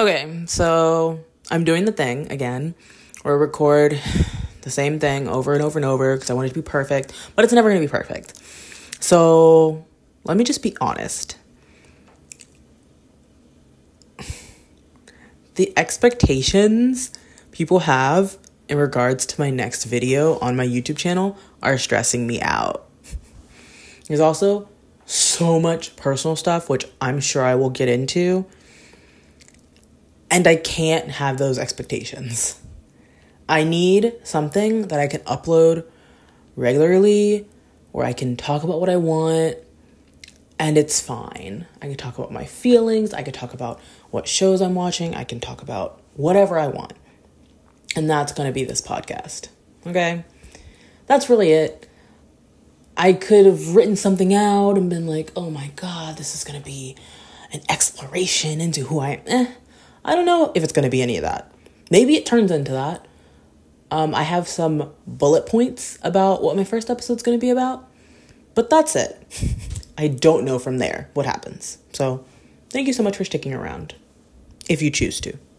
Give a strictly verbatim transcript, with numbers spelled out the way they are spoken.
Okay, so I'm doing the thing again, or record the same thing over and over and over because I want it to be perfect, but it's never going to be perfect. So let me just be honest. The expectations people have in regards to my next video on my YouTube channel are stressing me out. There's also so much personal stuff, which I'm sure I will get into. And I can't have those expectations. I need something that I can upload regularly, where I can talk about what I want, and it's fine. I can talk about my feelings. I can talk about what shows I'm watching. I can talk about whatever I want. And that's going to be this podcast. Okay? That's really it. I could have written something out and been like, oh my God, this is going to be an exploration into who I am. Eh, I don't know if it's going to be any of that. Maybe it turns into that. Um, I have some bullet points about what my first episode's going to be about, but that's it. I don't know from there what happens. So thank you so much for sticking around, if you choose to.